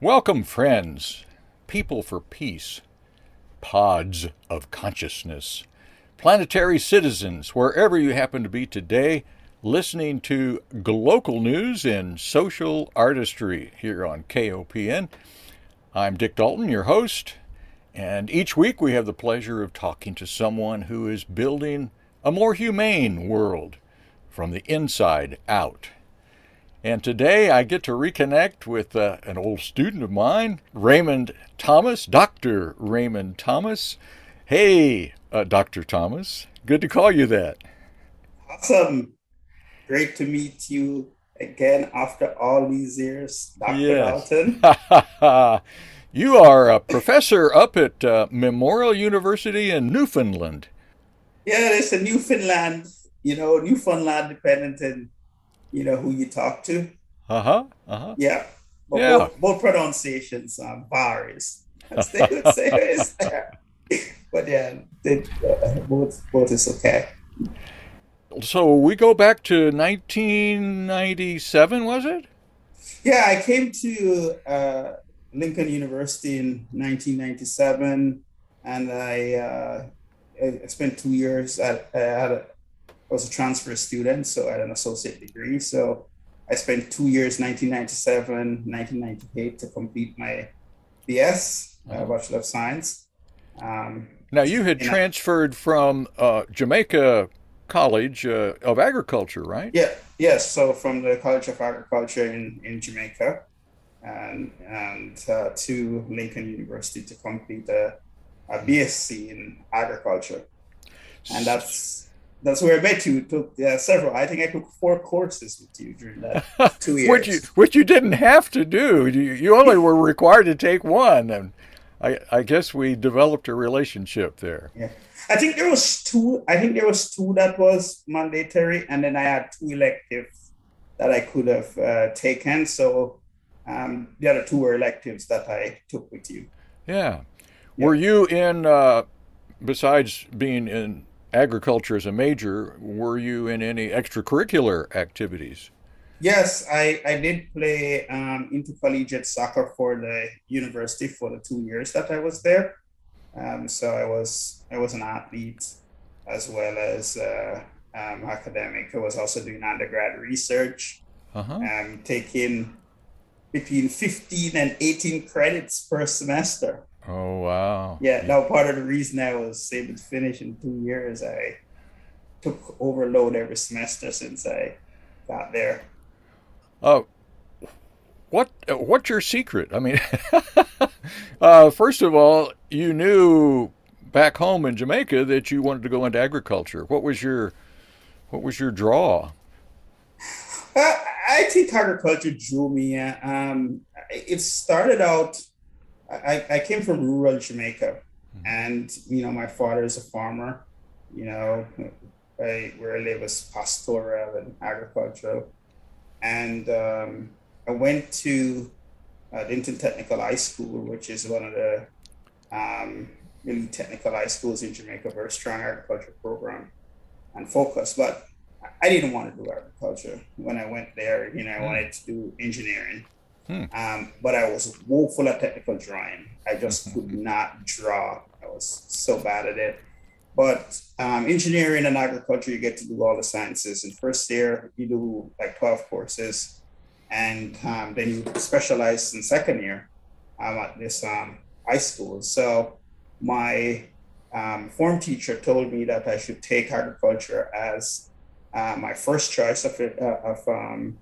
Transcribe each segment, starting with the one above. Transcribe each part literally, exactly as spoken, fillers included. Welcome, friends, people for peace, pods of consciousness, planetary citizens, wherever you happen to be today, listening to local news and social artistry here on K O P N. I'm Dick Dalton, your host, and each week we have the pleasure of talking to someone who is building a more humane world from the inside out. And today I get to reconnect with uh, an old student of mine, Raymond Thomas, Doctor Raymond Thomas. Hey, uh, Doctor Thomas, good to call you that. Awesome. Great to meet you again after all these years, Doctor Yes. Dalton. You are a professor up at uh, Memorial University in Newfoundland. Yeah, it's a Newfoundland, you know, Newfoundland dependent and you know who you talk to. Uh-huh. Uh-huh. Yeah. But yeah. Both, both pronunciations are bars. That's they would say is there. But yeah, they, uh, both both is okay. So we go back to nineteen ninety-seven, was it? Yeah, I came to uh, Lincoln University in nineteen ninety-seven, and I, uh, I spent two years at, at a, I was a transfer student, so I had an associate degree. So I spent two years, nineteen ninety-seven, nineteen ninety-eight, to complete my B S, uh-huh. uh, Bachelor of Science. Um, now, you had transferred I, from uh, Jamaica College uh, of Agriculture, right? Yeah, yes. So from the College of Agriculture in, in Jamaica and, and uh, to Lincoln University to complete a, a B S c in agriculture. And that's... That's where I met you. It took uh, several. I think I took four courses with you during that two years. which, you, which you didn't have to do. You, you only were required to take one. And I, I guess we developed a relationship there. Yeah. I think there was two. I think there was two that was mandatory. And then I had two electives that I could have uh, taken. So um, the other two were electives that I took with you. Yeah. yeah. Were you in, uh, besides being in agriculture as a major, were you in any extracurricular activities? Yes, I, I did play um, intercollegiate soccer for the university for the two years that I was there. Um, so I was I was an athlete as well as uh, um, academic. I was also doing undergrad research, uh-huh. um, taking between fifteen and eighteen credits per semester. Oh, wow. Yeah, now part of the reason I was able to finish in two years, I took overload every semester since I got there. Oh, uh, what, what's your secret? I mean, uh, first of all, you knew back home in Jamaica that you wanted to go into agriculture. What was your, what was your draw? Uh, I think agriculture drew me. Uh, um, it started out... I, I came from rural Jamaica, and, you know, my father is a farmer, you know, I, where I live is pastoral and agricultural. And um, I went to uh, Linton Technical High School, which is one of the um, really technical high schools in Jamaica, very strong agriculture program and focus. But I didn't want to do agriculture when I went there, you know, I wanted to do engineering. Hmm. Um, but I was woeful at technical drawing. I just could not draw. I was so bad at it. But um, engineering and agriculture, you get to do all the sciences. In first year, you do like twelve courses. And um, then you specialize in second year um, at this um, high school. So my um, form teacher told me that I should take agriculture as uh, my first choice of, uh, of um,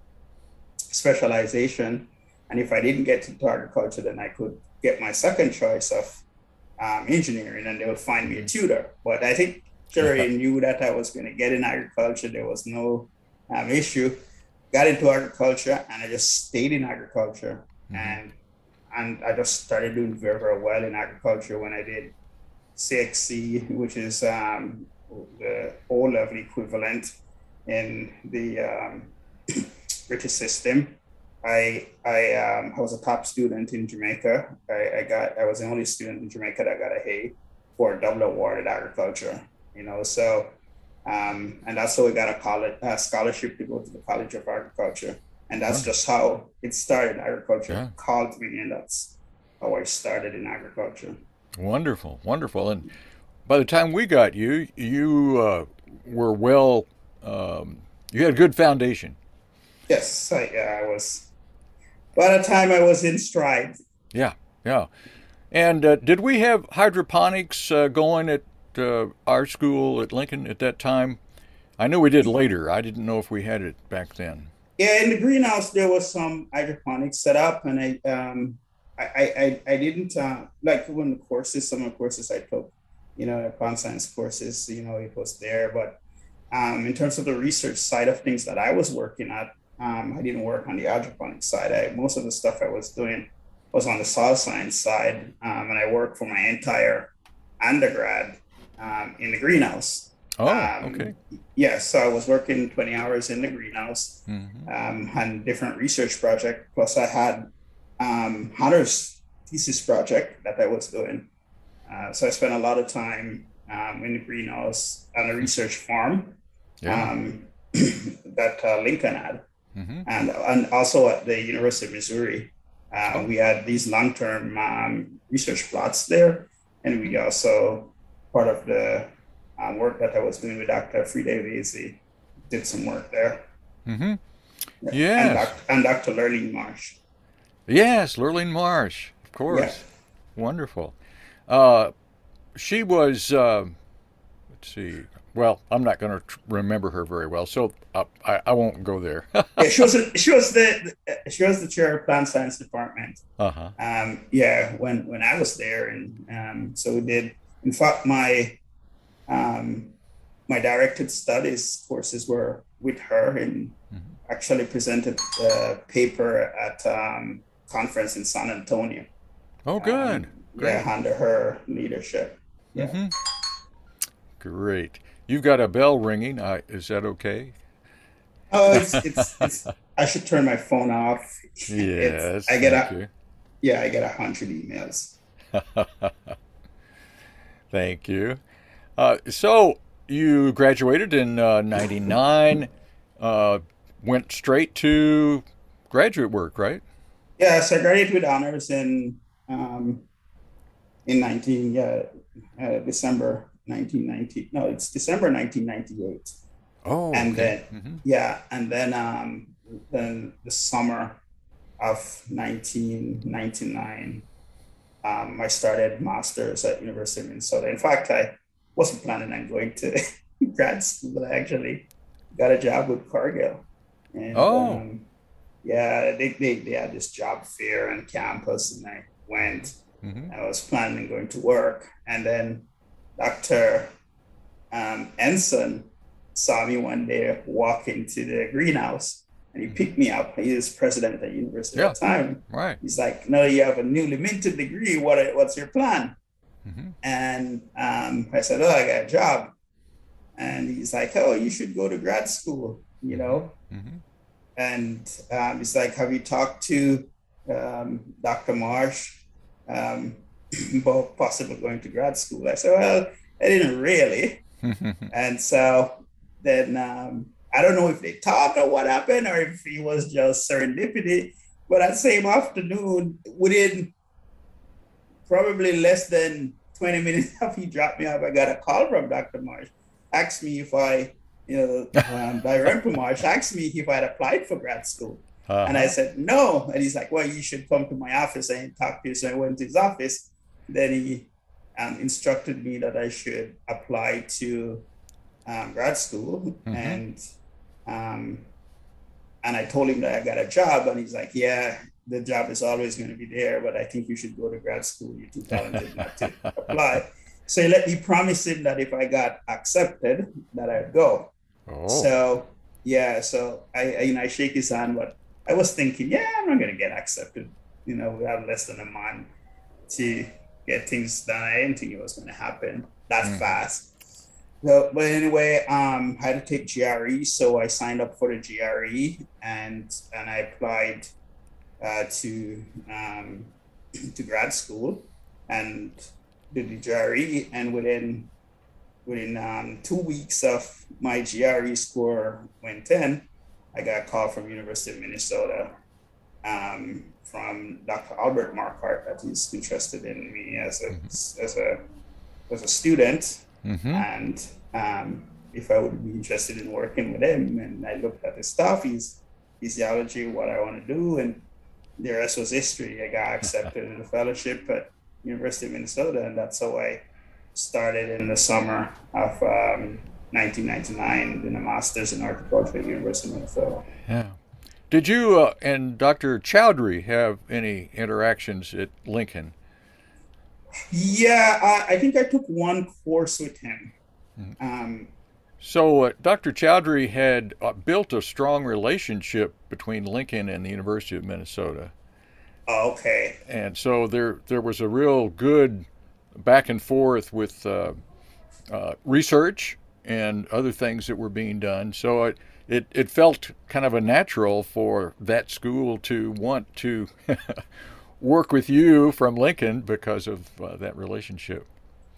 specialization. And if I didn't get into agriculture, then I could get my second choice of um, engineering, and they would find me a tutor. But I think Jerry knew that I was going to get in agriculture. There was no um, issue. Got into agriculture, and I just stayed in agriculture. Mm-hmm. And and I just started doing very, very well in agriculture when I did C X C, which is um, the O-level equivalent in the um, British system. I I um I was a top student in Jamaica. I, I got I was the only student in Jamaica that got a A for double award at agriculture. You know, so um and that's how we got a college a scholarship to go to the College of Agriculture. And that's yeah. just how it started, agriculture yeah. called me, and that's how I started in agriculture. Wonderful, wonderful. And by the time we got you, you uh, were well, um, you had a good foundation. Yes, I, yeah, I was. By the time I was in stride. Yeah, yeah. And uh, did we have hydroponics uh, going at uh, our school at Lincoln at that time? I know we did later. I didn't know if we had it back then. Yeah, in the greenhouse, there was some hydroponics set up, and I um, I, I, I didn't, uh, like when the courses, some of the courses I took, you know, the plant science courses, you know, it was there. But um, in terms of the research side of things that I was working at, um, I didn't work on the hydroponic side. I, most of the stuff I was doing was on the soil science side, um, and I worked for my entire undergrad um, in the greenhouse. Oh, um, okay. Yeah, so I was working twenty hours in the greenhouse mm-hmm. um, on different research project. Plus, I had um, Hunter's thesis project that I was doing. Uh, so I spent a lot of time um, in the greenhouse on a research farm yeah. um, that uh, Lincoln had, mm-hmm. and and also at the University of Missouri. Uh, oh. We had these long-term um, research plots there, and we also part of the Um, work that I was doing with Doctor Fred Davies. He did some work there. Mm-hmm. Yeah. And, and Doctor Lurleen Marsh. Yes, Lurleen Marsh, of course. Yes. Wonderful. Uh, she was, uh, let's see, well, I'm not going to tr- remember her very well, so I, I, I won't go there. yeah, she was, a, she, was the, the, she was the chair of plant science department. Uh-huh. Um, yeah, when, when I was there. And um, so we did, in fact, my... Um, my directed studies courses were with her, and mm-hmm. actually presented a paper at a um, conference in San Antonio. Oh, good. Um, Great. Yeah, under her leadership. Yeah. Mm-hmm. Great. You've got a bell ringing. Uh, is that okay? Oh, it's, it's, it's, I should turn my phone off. Yes. I get a, you. Yeah, I get a hundred emails. Thank you. Uh, so you graduated in uh, ninety-nine, uh, went straight to graduate work, right? Yes, I graduated with honors in um, in nineteen yeah uh, December nineteen ninety. No, it's December nineteen ninety-eight. Oh, and okay. then mm-hmm. yeah, and then um, then the summer of nineteen ninety-nine, um, I started masters at University of Minnesota. In fact, I. wasn't planning on going to grad school, but I actually got a job with Cargill. And, oh. Um, yeah, they, they they had this job fair on campus, and I went. Mm-hmm. I was planning on going to work. And then Doctor Um, Ensign saw me one day walk into the greenhouse, and he picked me up. He was president at the university yeah. at the time. Right. He's like, no, you have a newly minted degree. What What's your plan? Mm-hmm. And um, I said, oh, I got a job. And he's like, oh, you should go to grad school, you know? Mm-hmm. And um, he's like, have you talked to um, Doctor Marsh um, about possibly going to grad school? I said, well, I didn't really. And so then um, I don't know if they talked or what happened, or if it was just serendipity. But that same afternoon, within probably less than twenty minutes after he dropped me off, I got a call from Doctor Marsh. Asked me if I, you know, um, Dalrymple Marsh asked me if I had applied for grad school. Uh-huh. And I said, no. And he's like, well, you should come to my office and talk to you. So I went to his office. Then he um, instructed me that I should apply to um, grad school. Mm-hmm. And um, and I told him that I got a job. And he's like, yeah. The job is always going to be there, but I think you should go to grad school. You're too talented not to apply. So he let me promise him that if I got accepted, that I'd go. Oh. So yeah, so I, I you know I shake his hand, but I was thinking, yeah, I'm not going to get accepted. You know, we have less than a month to get things done. I didn't think it was going to happen that mm. fast. So, but anyway, um, I had to take G R E, so I signed up for the G R E and and I applied. Uh, to um, to grad school and did the G R E, and within within um, two weeks of my G R E score went in, I got a call from University of Minnesota um, from Doctor Albert Markhart that he's interested in me as a mm-hmm. as a as a student, mm-hmm. and um, if I would be interested in working with him. And I looked at his stuff, his physiology, what I want to do, and the rest was history. I got accepted in a fellowship at University of Minnesota, and that's how I started in the summer of um, nineteen ninety-nine in a master's in horticulture at University of Minnesota. Yeah. Did you uh, and Doctor Chowdhury have any interactions at Lincoln? Yeah, I, I think I took one course with him. Mm-hmm. Um, so uh, Doctor Chowdhury had uh, built a strong relationship between Lincoln and the University of Minnesota. Okay. And so there there was a real good back and forth with uh, uh, research and other things that were being done. So it, it, it felt kind of a natural for that school to want to work with you from Lincoln because of uh, that relationship.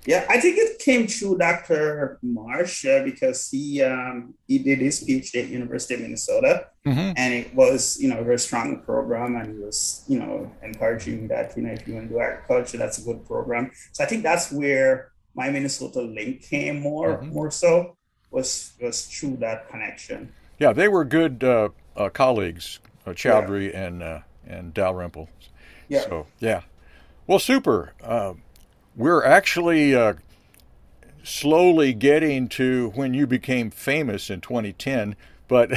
Yeah, I think it came through Doctor Marsh uh, because he um, he did his PhD at University of Minnesota, mm-hmm. and it was, you know, a very strong program, and he was, you know, encouraging that, you know, if you want to do agriculture, that's a good program. So I think that's where my Minnesota link came more mm-hmm. more so was was through that connection. Yeah, they were good uh, uh, colleagues, uh, Chowdhury yeah. and uh, and Dalrymple. Yeah. So yeah, well, super. Uh, We're actually uh, slowly getting to when you became famous in twenty ten, but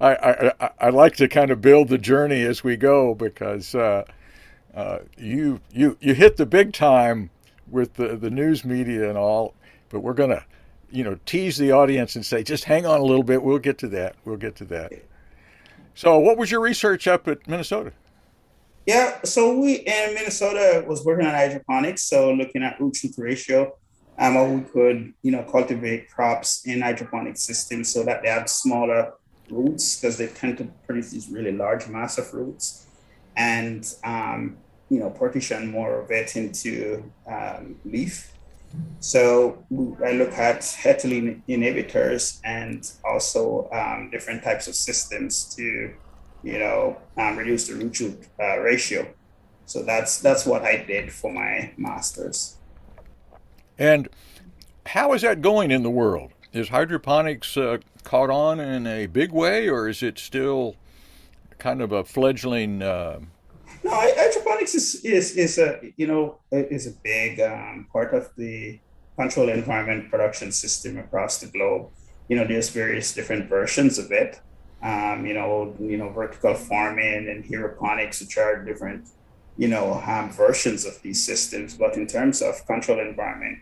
I, I I like to kind of build the journey as we go because uh, uh, you you you hit the big time with the, the news media and all, but we're gonna you know tease the audience and say just hang on a little bit. We'll get to that. We'll get to that. So, what was your research up at Minnesota? Yeah, so we in Minnesota was working on hydroponics, so looking at root-shoot ratio, um, how we could, you know, cultivate crops in hydroponic systems so that they have smaller roots because they tend to produce these really large mass of roots, and um, you know, partition more of it into um, leaf. So I look at hetylene inhibitors and also um, different types of systems to. you know, um, reduce the root-shoot uh, ratio. So that's that's what I did for my master's. And how is that going in the world? Is hydroponics uh, caught on in a big way, or is it still kind of a fledgling? Uh... No, hydroponics is, is is a you know is a big um, part of the controlled environment production system across the globe. You know, there's various different versions of it. Um, you know, you know, vertical farming and hydroponics, which are different, you know, um, versions of these systems. But in terms of controlled environment,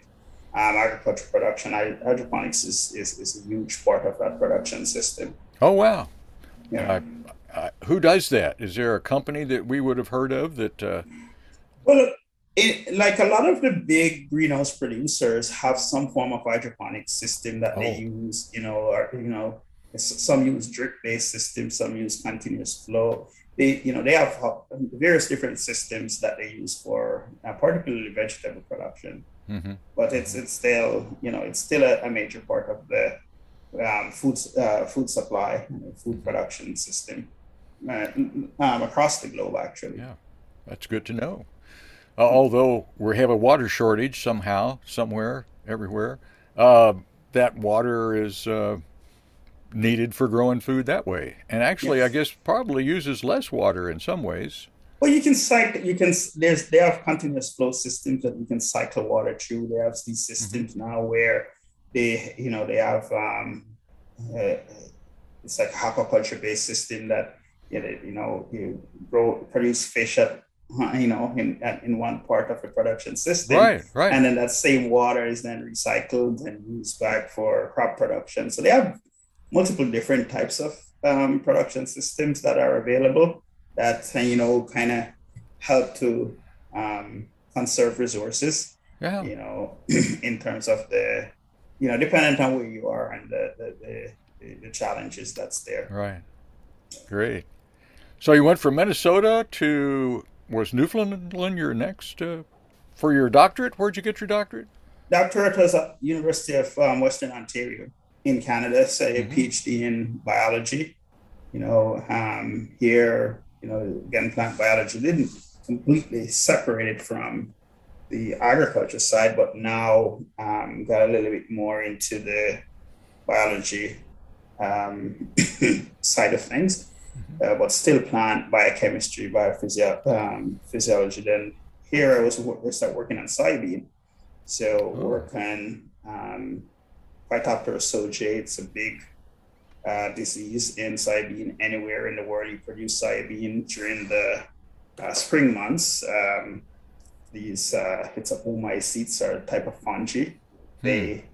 um, agriculture production, hydroponics is, is, is a huge part of that production system. Oh, wow. Yeah. Uh, uh, who does that? Is there a company that we would have heard of that? Uh... Well, it, like a lot of the big greenhouse producers have some form of hydroponic system that oh. they use, you know, or, you know, some use drip-based systems, some use continuous flow. They, you know, they have various different systems that they use for, uh, particularly vegetable production. Mm-hmm. But it's it's still, you know, it's still a, a major part of the um, food uh, food supply, you know, food production system uh, um, across the globe, actually. Yeah, that's good to know. Uh, although we have a water shortage somehow, somewhere, everywhere. Uh, that water is. Uh, needed for growing food that way, and actually yes. I guess probably uses less water in some ways. Well, you can cycle, you can there's they have continuous flow systems that you can cycle water through. They have these systems mm-hmm. now where they you know they have um uh, it's like a aquaculture based system that you know you grow produce fish at you know in in one part of the production system, right right and then that same water is then recycled and used back for crop production. So they have multiple different types of um, production systems that are available that, you know, kind of help to um, conserve resources, yeah. you know, in terms of the, you know, dependent on where you are and the, the, the, the challenges that's there. Right. Great. So you went from Minnesota to, was Newfoundland your next, uh, for your doctorate? Where'd you get your doctorate? Doctorate was at University of um, Western Ontario. In Canada, say a mm-hmm. PhD in biology, you know, um, here, you know, again, plant biology didn't completely separate it from the agriculture side, but now um, got a little bit more into the biology um, side of things, mm-hmm. uh, but still plant biochemistry, biophysio- um, physiology. Then here I was I started working on soybean. So oh. work on um, Phytophthora sojae. It's a big uh, disease in soybean anywhere in the world. You produce soybean during the uh, spring months. Um, these uh, Hytsapomycetes are a type of fungi. Hmm. They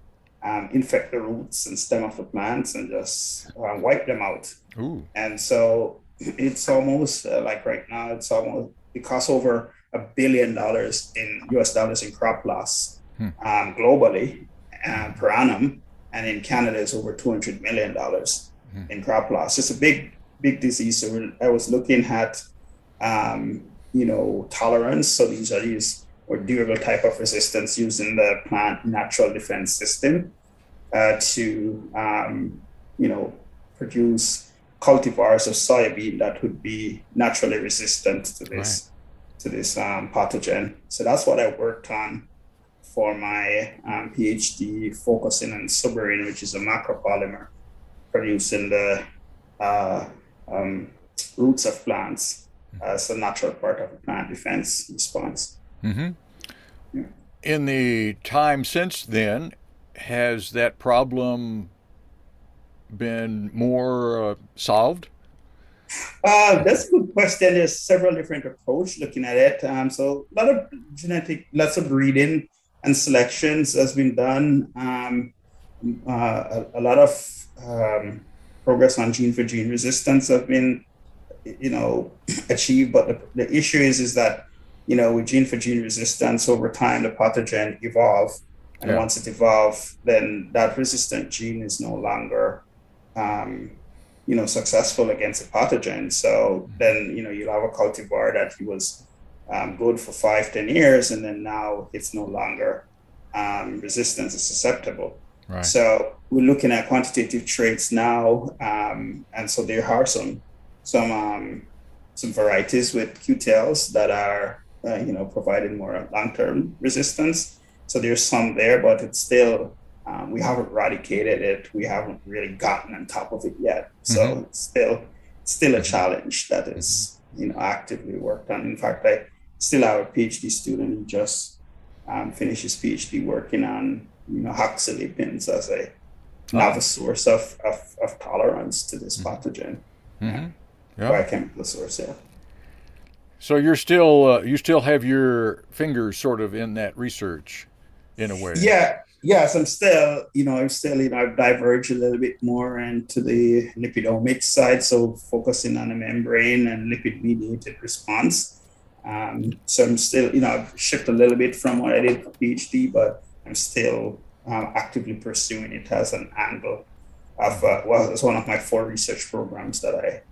um, infect the roots and stem of the plants and just uh, wipe them out. Ooh. And so it's almost uh, like right now, it's almost, it costs over a billion dollars in U S dollars in crop loss hmm. um, globally uh, per annum. And in Canada, it's over two hundred million dollars hmm. in crop loss. It's a big, big disease. So I was looking at um, you know, tolerance. So these are these or durable type of resistance using the plant natural defense system uh, to, um, you know, produce cultivars of soybean that would be naturally resistant to this, right. to this um, pathogen. So that's what I worked on for my um, PhD, focusing on suberin, which is a macropolymer producing the uh, um, roots of plants. Uh, it's a natural part of a plant defense response. Mm-hmm. Yeah. In the time since then, has that problem been more uh, solved? Uh, that's a good question. There's several different approaches looking at it. Um, so a lot of genetic, lots of breeding and selections has been done. Um, uh, a, a lot of um, progress on gene for gene resistance have been you know, achieve. But the, the issue is, is that, you know, with gene for gene resistance over time, the pathogen evolves. And yeah. once it evolves, then that resistant gene is no longer, um, you know, successful against the pathogen. So then, you know, you'll have a cultivar that was um, good for five, ten years. And then now it's no longer um, resistant, it's susceptible. Right. So we're looking at quantitative traits now. Um, and so there are some some um, some varieties with Q T Ls that are, uh, you know, providing more long-term resistance. So there's some there, but it's still, um, we haven't eradicated it. We haven't really gotten on top of it yet. So mm-hmm. it's still it's still a challenge that is, you know, actively worked on. In fact, I still have a PhD student who just um, finished his PhD working on, you know, hydroponics as a another oh. source of, of, of tolerance to this mm-hmm. pathogen. Mm-hmm. Yeah. Biochemical source, yeah. So you're still uh, you still have your fingers sort of in that research, in a way. Yeah, yes, I'm still you know I'm still you know I've diverged a little bit more into the lipidomics side, so focusing on the membrane and lipid mediated response. Um, so I'm still you know I've shifted a little bit from what I did for PhD, but I'm still um, actively pursuing it as an angle of uh, well, it's one of my four research programs that I.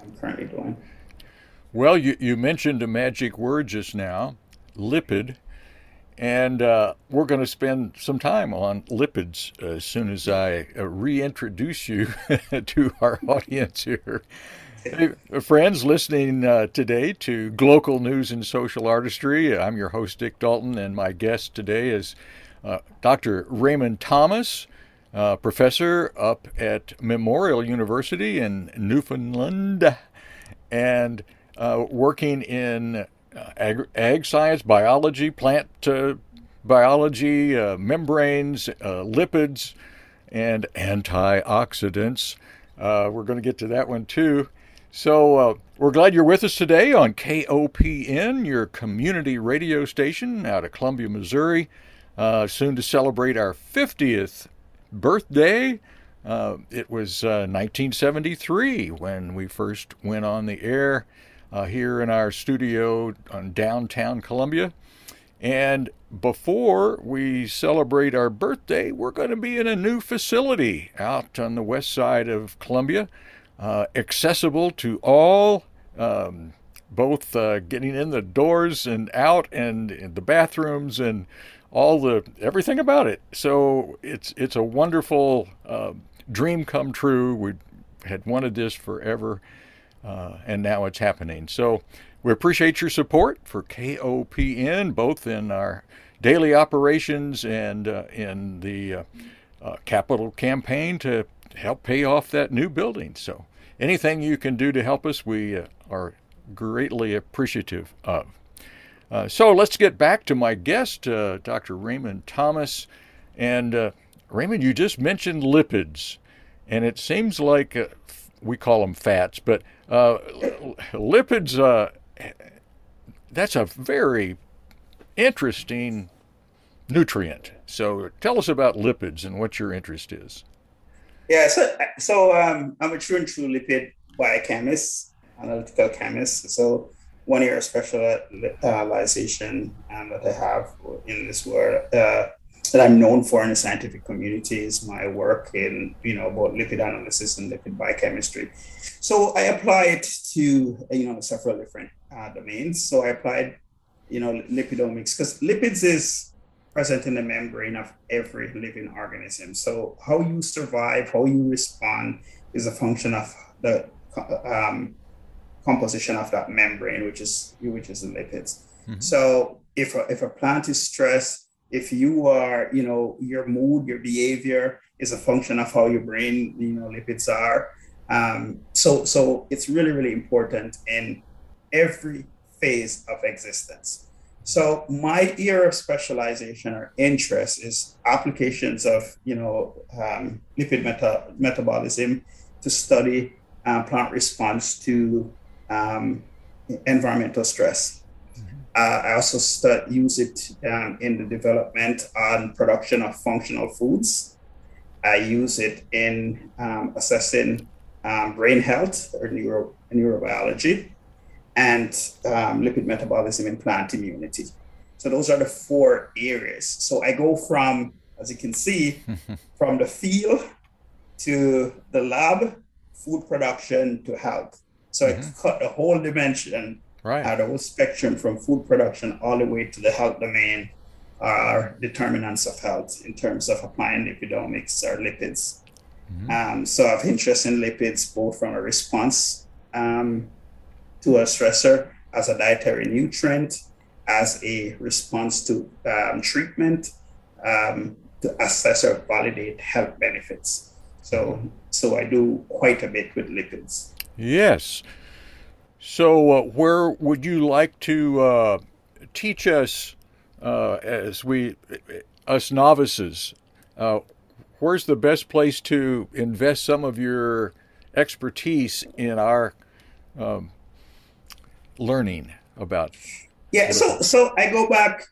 I'm currently doing. Well, you, you mentioned a magic word just now, lipid, and uh, we're going to spend some time on lipids uh, as soon as I uh, reintroduce you to our audience here. Hey, friends listening uh, today to Global News and Social Artistry, I'm your host, Dick Dalton, and my guest today is uh, Doctor Raymond Thomas, Uh, professor up at Memorial University in Newfoundland, and uh, working in uh, ag-, ag science, biology, plant uh, biology, uh, membranes, uh, lipids, and antioxidants. Uh, we're going to get to that one too. So uh, we're glad you're with us today on K O P N, your community radio station out of Columbia, Missouri, uh, soon to celebrate our fiftieth birthday. Uh, it was uh, nineteen seventy-three when we first went on the air uh, here in our studio on downtown Columbia. And before we celebrate our birthday, we're going to be in a new facility out on the west side of Columbia, uh, accessible to all, um, both uh, getting in the doors and out and in the bathrooms and all the everything about it. So it's it's a wonderful uh, dream come true. We had wanted this forever, uh, and now it's happening. So we appreciate your support for K O P N, both in our daily operations and uh, in the uh, uh, capital campaign to help pay off that new building. So anything you can do to help us, we uh, are greatly appreciative of. Uh, so let's get back to my guest, uh, Doctor Raymond Thomas. And uh, Raymond, you just mentioned lipids, and it seems like uh, we call them fats, but uh, lipids, uh, that's a very interesting nutrient. So tell us about lipids and what your interest is. Yeah, so, so um, I'm a true and true lipid biochemist, analytical chemist. So one year of specialization um, that I have in this world uh, that I'm known for in the scientific community is my work in, you know, about lipid analysis and lipid biochemistry. So I applied to, you know, several different uh, domains. So I applied, you know, lipidomics, because lipids is present in the membrane of every living organism. So how you survive, how you respond is a function of the um, composition of that membrane, which is which is the lipids. Mm-hmm. So if a, if a plant is stressed, if you are, you know, your mood, your behavior is a function of how your brain, you know, lipids are. Um, so so it's really, really important in every phase of existence. So my area of specialization or interest is applications of, you know, um, lipid meta- metabolism to study uh, plant response to um, environmental stress. Mm-hmm. Uh, I also start, use it um, in the development and production of functional foods. I use it in um, assessing um, brain health or neuro- neurobiology. And um, lipid metabolism and plant immunity. So those are the four areas. So I go from, as you can see, from the field to the lab, food production to health. So mm-hmm. I cut the whole dimension, right. uh, the whole spectrum from food production all the way to the health domain, are uh, determinants of health in terms of applying lipidomics or lipids. Mm-hmm. Um, so I have interest in lipids both from a response um, to a stressor, as a dietary nutrient, as a response to um, treatment, um, to assess or validate health benefits. So, so I do quite a bit with lipids. Yes. So uh, where would you like to uh, teach us, uh, as we, us novices, uh, where's the best place to invest some of your expertise in our um, learning about? Yeah, so so I go back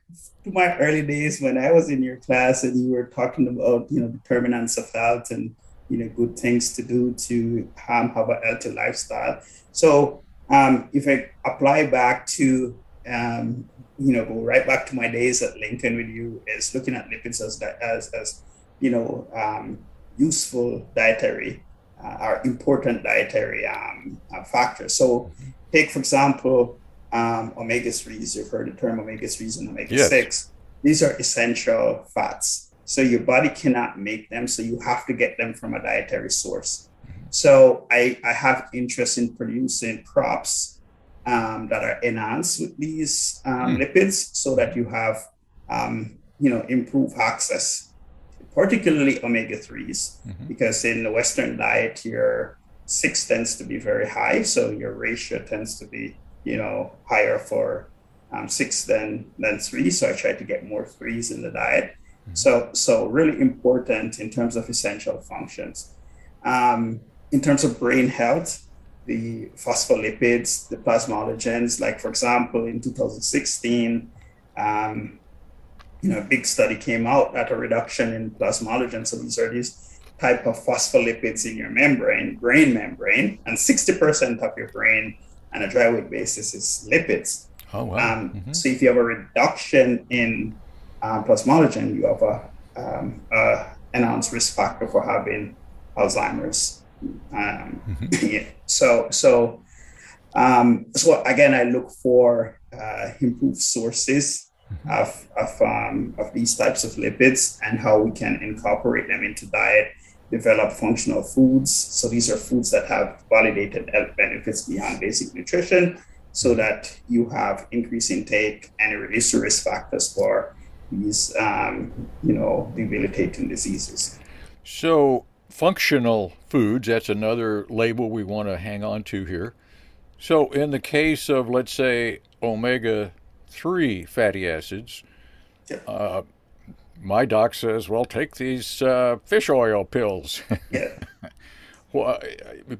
to my early days when I was in your class and you were talking about, you know, determinants of health and, you know, good things to do to um, have a healthy lifestyle. So um, if I apply back to, um, you know, go right back to my days at Lincoln with you, is looking at lipids as, as, as you know, um, useful dietary uh, or important dietary um, factors. So take, for example, um, omega threes. You've heard the term omega threes and omega six. Yes. These are essential fats. So your body cannot make them, so you have to get them from a dietary source. So I, I have interest in producing crops um, that are enhanced with these um, mm. lipids so that you have, um, you know, improved access, particularly omega threes, mm-hmm. because in the Western diet, you're six tends to be very high, so your ratio tends to be, you know, higher for um, six than than three. So I try to get more threes in the diet. Mm-hmm. So so really important in terms of essential functions. Um, in terms of brain health, the phospholipids, the plasmalogens, like for example, in two thousand sixteen, um, you know, a big study came out that a reduction in plasmalogens. So these are these type of phospholipids in your membrane, brain membrane, and sixty percent of your brain on a dry weight basis is lipids. Oh, wow. Um, mm-hmm. So if you have a reduction in um, plasmalogen, you have a, um, a enhanced risk factor for having Alzheimer's. Um, mm-hmm. yeah. So, so, um, so again, I look for uh, improved sources of of, um, of these types of lipids and how we can incorporate them into diet develop functional foods. So these are foods that have validated health benefits beyond basic nutrition, so that you have increased intake and reduce risk factors for these, um, you know, debilitating diseases. So functional foods, that's another label we want to hang on to here. So in the case of, let's say, omega three fatty acids, yeah. uh, my doc says, well, take these uh, fish oil pills. Yeah. Well,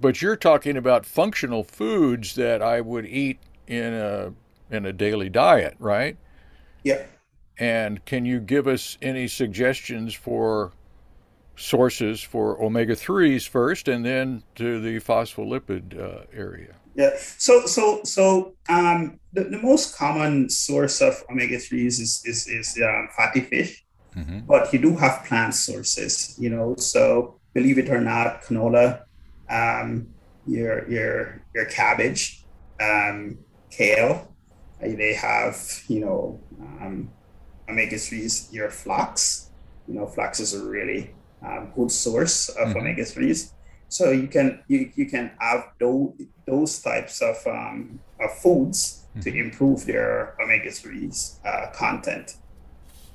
but you're talking about functional foods that I would eat in a in a daily diet, right? Yeah. And can you give us any suggestions for sources for omega threes first, and then to the phospholipid uh, area? Yeah. So so so um, the, the most common source of omega threes is is is um, fatty fish, mm-hmm. but you do have plant sources, you know. So believe it or not, canola, um, your your your cabbage, um, kale, they have you know um, omega threes. Your flax, you know, flax is a really um, good source of mm-hmm. omega threes. So you can you, you can have those those types of um, of foods mm-hmm. to improve their omega threes uh, content.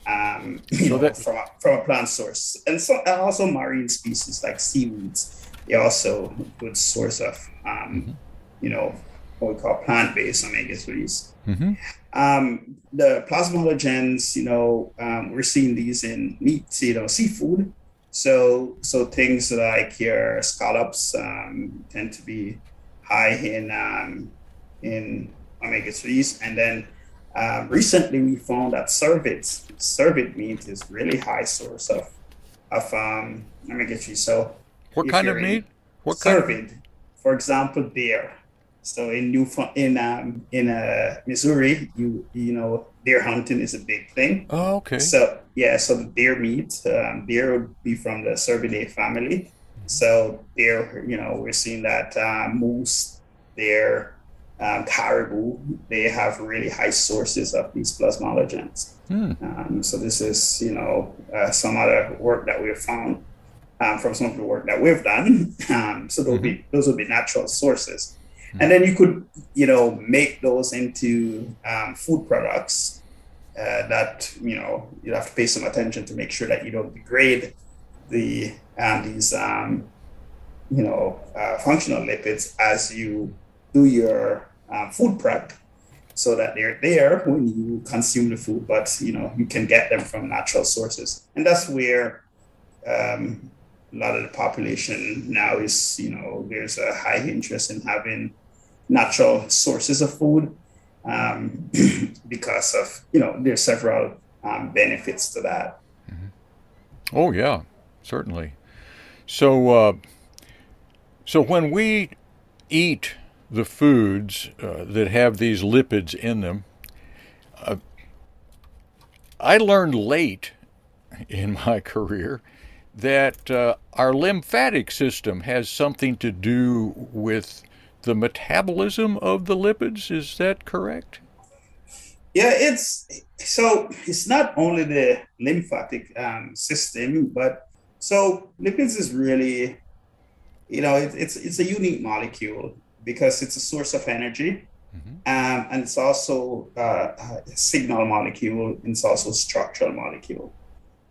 Um, you so know, that... from a, from a plant source, and so and also marine species like seaweeds. They're also a good source of um, mm-hmm. you know what we call plant-based omega threes. Mm-hmm. Um, the plasmalogens, you know, um, we're seeing these in meat, you know, seafood. So, so things like your scallops um, tend to be high in um, in omega threes. And then uh, recently we found that cervid, cervid meat is really high source of of um, omega three. So, what kind of meat? What cervid, kind? For example, deer. So in New in um, in uh, Missouri, you you know deer hunting is a big thing. Oh, okay. So. Yeah, so the deer meat, um, deer would be from the Cervidae family. So deer, you know, we're seeing that um, moose, deer, um, caribou, they have really high sources of these plasmalogens. Hmm. Um, so this is, you know, uh, some other work that we've found um, from some of the work that we've done. Um, so those mm-hmm. be those would be natural sources, hmm. and then you could, you know, make those into um, food products. Uh, that you know you have to pay some attention to make sure that you don't degrade the um, these um, you know uh, functional lipids as you do your uh, food prep, so that they're there when you consume the food, but you know you can get them from natural sources. And that's where um, a lot of the population now is, you know there's a high interest in having natural sources of food. Um, because of, you know, there's several um, benefits to that. Mm-hmm. Oh, yeah, certainly. So, uh, so when we eat the foods uh, that have these lipids in them, uh, I learned late in my career that uh, our lymphatic system has something to do with the metabolism of the lipids. Is that correct? Yeah, it's so it's not only the lymphatic um, system, but so lipids is really, you know, it, it's it's a unique molecule because it's a source of energy, mm-hmm. um, and it's also uh, a signal molecule, and it's also a structural molecule.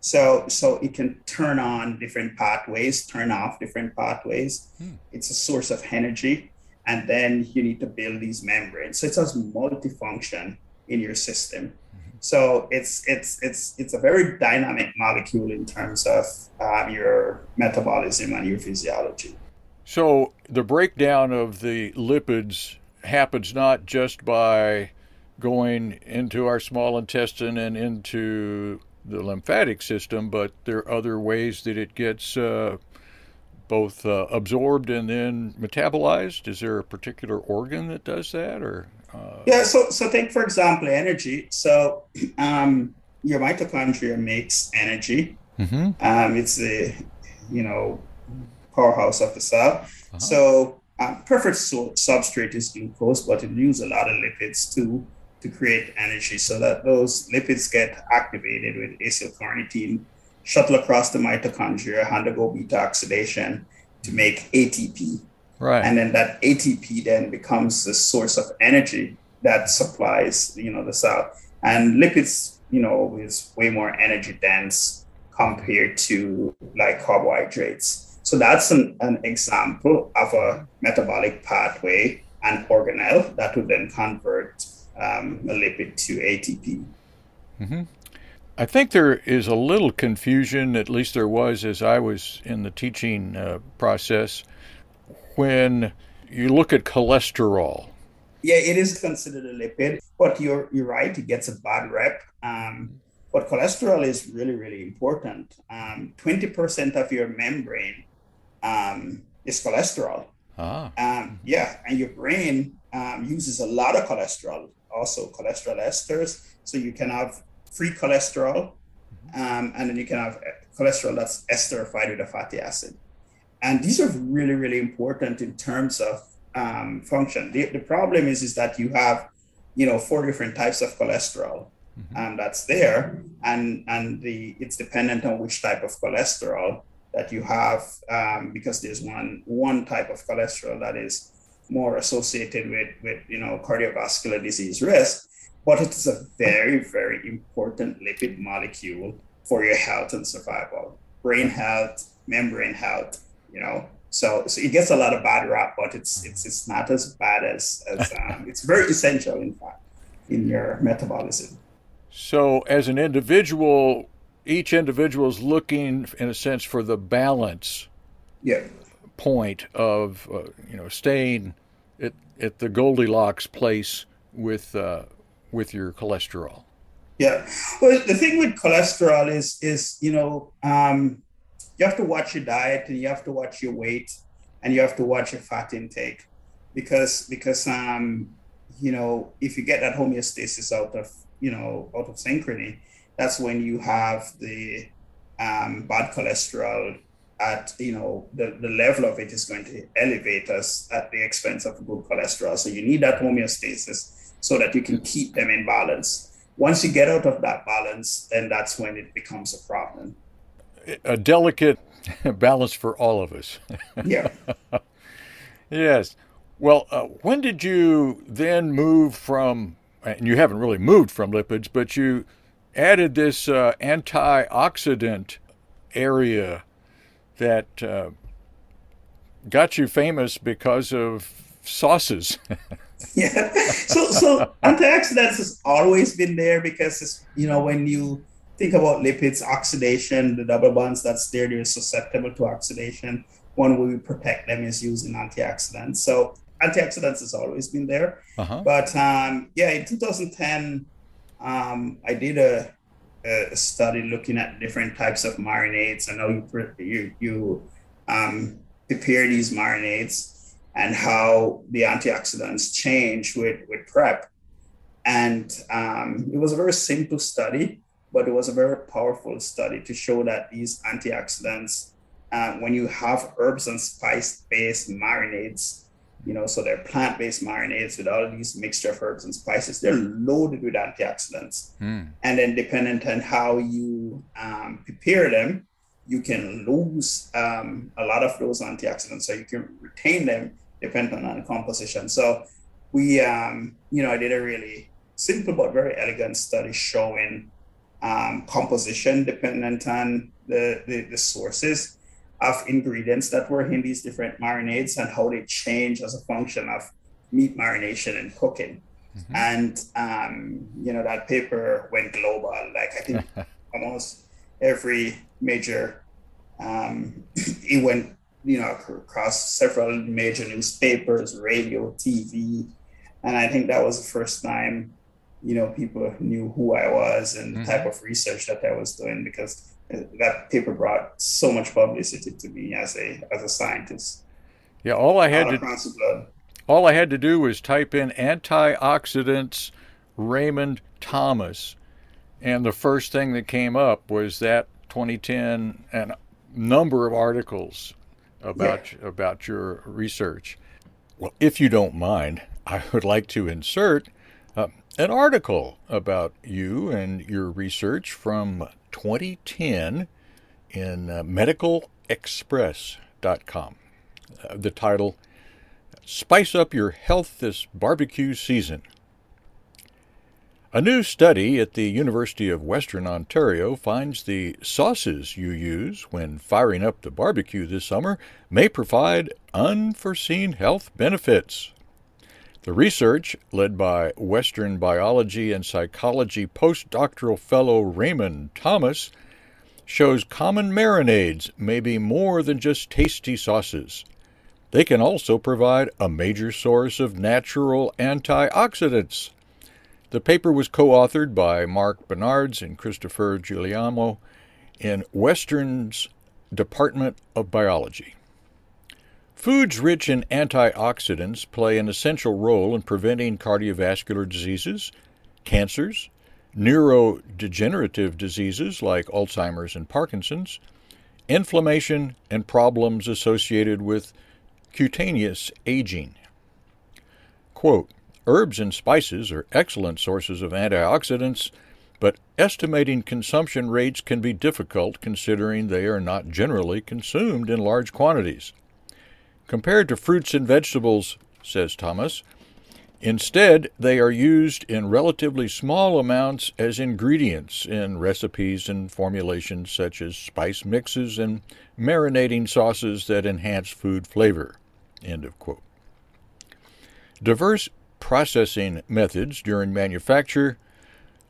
So so it can turn on different pathways, turn off different pathways. Mm. It's a source of energy. And then you need to build these membranes. So it does multifunction in your system. Mm-hmm. So it's it's it's it's a very dynamic molecule in terms of um, your metabolism and your physiology. So the breakdown of the lipids happens not just by going into our small intestine and into the lymphatic system, but there are other ways that it gets uh, both uh, absorbed and then metabolized? Is there a particular organ that does that, or? Uh... Yeah, so so take, for example, energy. So um, your mitochondria makes energy. Mm-hmm. Um, it's the, you know, powerhouse of the cell. Uh-huh. So um, perfect so- substrate is glucose, but it uses a lot of lipids too to create energy, so that those lipids get activated with acylcarnitine shuttle across the mitochondria, undergo beta oxidation to make A T P. Right. And then that A T P then becomes the source of energy that supplies, you know, the cell. And lipids, you know, is way more energy dense compared to like carbohydrates. So that's an, an example of a metabolic pathway and organelle that would then convert um, a lipid to A T P. Mm-hmm. I think there is a little confusion, at least there was as I was in the teaching uh, process, when you look at cholesterol. Yeah, it is considered a lipid, but you're you're right, it gets a bad rep. Um, but cholesterol is really, really important. Um, twenty percent of your membrane um, is cholesterol. Ah. Um, yeah, and your brain um, uses a lot of cholesterol, also cholesterol esters. So you can have free cholesterol, um, and then you can have cholesterol that's esterified with a fatty acid. And these are really, really important in terms of um, function. The, the problem is, is that you have, you know, four different types of cholesterol mm-hmm. um, that's there. And, and the it's dependent on which type of cholesterol that you have, um, because there's one one type of cholesterol that is more associated with, with, you know, cardiovascular disease risk. But it's a very, very important lipid molecule for your health and survival, brain health, membrane health. You know, so so it gets a lot of bad rap, but it's it's it's not as bad as as um, it's very essential, in fact, in your metabolism. So as an individual, each individual is looking, in a sense, for the balance. Yeah. Point of uh, you know staying at at the Goldilocks place with uh, with your cholesterol. Yeah. Well, the thing with cholesterol is is you know. Um, You have to watch your diet, and you have to watch your weight, and you have to watch your fat intake, because because um you know if you get that homeostasis out of you know out of synchrony, that's when you have the um, bad cholesterol at you know the, the level of it is going to elevate us at the expense of good cholesterol. So you need that homeostasis so that you can keep them in balance. Once you get out of that balance, then that's when it becomes a problem. A delicate balance for all of us. Yeah. Yes. Well, uh, when did you then move from, and you haven't really moved from lipids, but you added this uh, antioxidant area that uh, got you famous because of sauces. Yeah. So, so antioxidants has always been there because, it's, you know, when you think about lipids, oxidation, the double bonds that's there, they're susceptible to oxidation. One way we protect them is using antioxidants. So antioxidants has always been there. Uh-huh. But um, yeah, in two thousand ten, um, I did a, a study looking at different types of marinades. I know you pre- you, you um, prepare these marinades and how the antioxidants change with, with prep. And um, it was a very simple study, but it was a very powerful study to show that these antioxidants, uh, when you have herbs and spice-based marinades, you know, so they're plant-based marinades with all of these mixture of herbs and spices, they're loaded with antioxidants. Mm. And then dependent on how you um, prepare them, you can lose um, a lot of those antioxidants. So you can retain them depending on the composition. So we, um, you know, I did a really simple but very elegant study showing Um, composition dependent on the, the, the sources of ingredients that were in these different marinades and how they change as a function of meat marination and cooking. Mm-hmm. And, um, you know, that paper went global. Like I think almost every major, um, it went, you know, across several major newspapers, radio, T V. And I think that was the first time you know, people knew who I was and the mm-hmm. type of research that I was doing, because that paper brought so much publicity to me as a as a scientist. Yeah, all I had all to all I had to do was type in antioxidants Raymond Thomas, and the first thing that came up was that twenty ten and a number of articles about yeah. about your research. Well, if you don't mind, I would like to insert Uh, an article about you and your research from twenty ten in uh, medical express dot com. Uh, the title, Spice Up Your Health This Barbecue Season. A new study at the University of Western Ontario finds the sauces you use when firing up the barbecue this summer may provide unforeseen health benefits. The research, led by Western biology and psychology postdoctoral fellow Raymond Thomas, shows common marinades may be more than just tasty sauces. They can also provide a major source of natural antioxidants. The paper was co-authored by Mark Bernards and Christopher Giuliano in Western's Department of Biology. Foods rich in antioxidants play an essential role in preventing cardiovascular diseases, cancers, neurodegenerative diseases like Alzheimer's and Parkinson's, inflammation, and problems associated with cutaneous aging. Quote, herbs and spices are excellent sources of antioxidants, but estimating consumption rates can be difficult considering they are not generally consumed in large quantities. Compared to fruits and vegetables, says Thomas, instead they are used in relatively small amounts as ingredients in recipes and formulations such as spice mixes and marinating sauces that enhance food flavor. End of quote. Diverse processing methods during manufacture,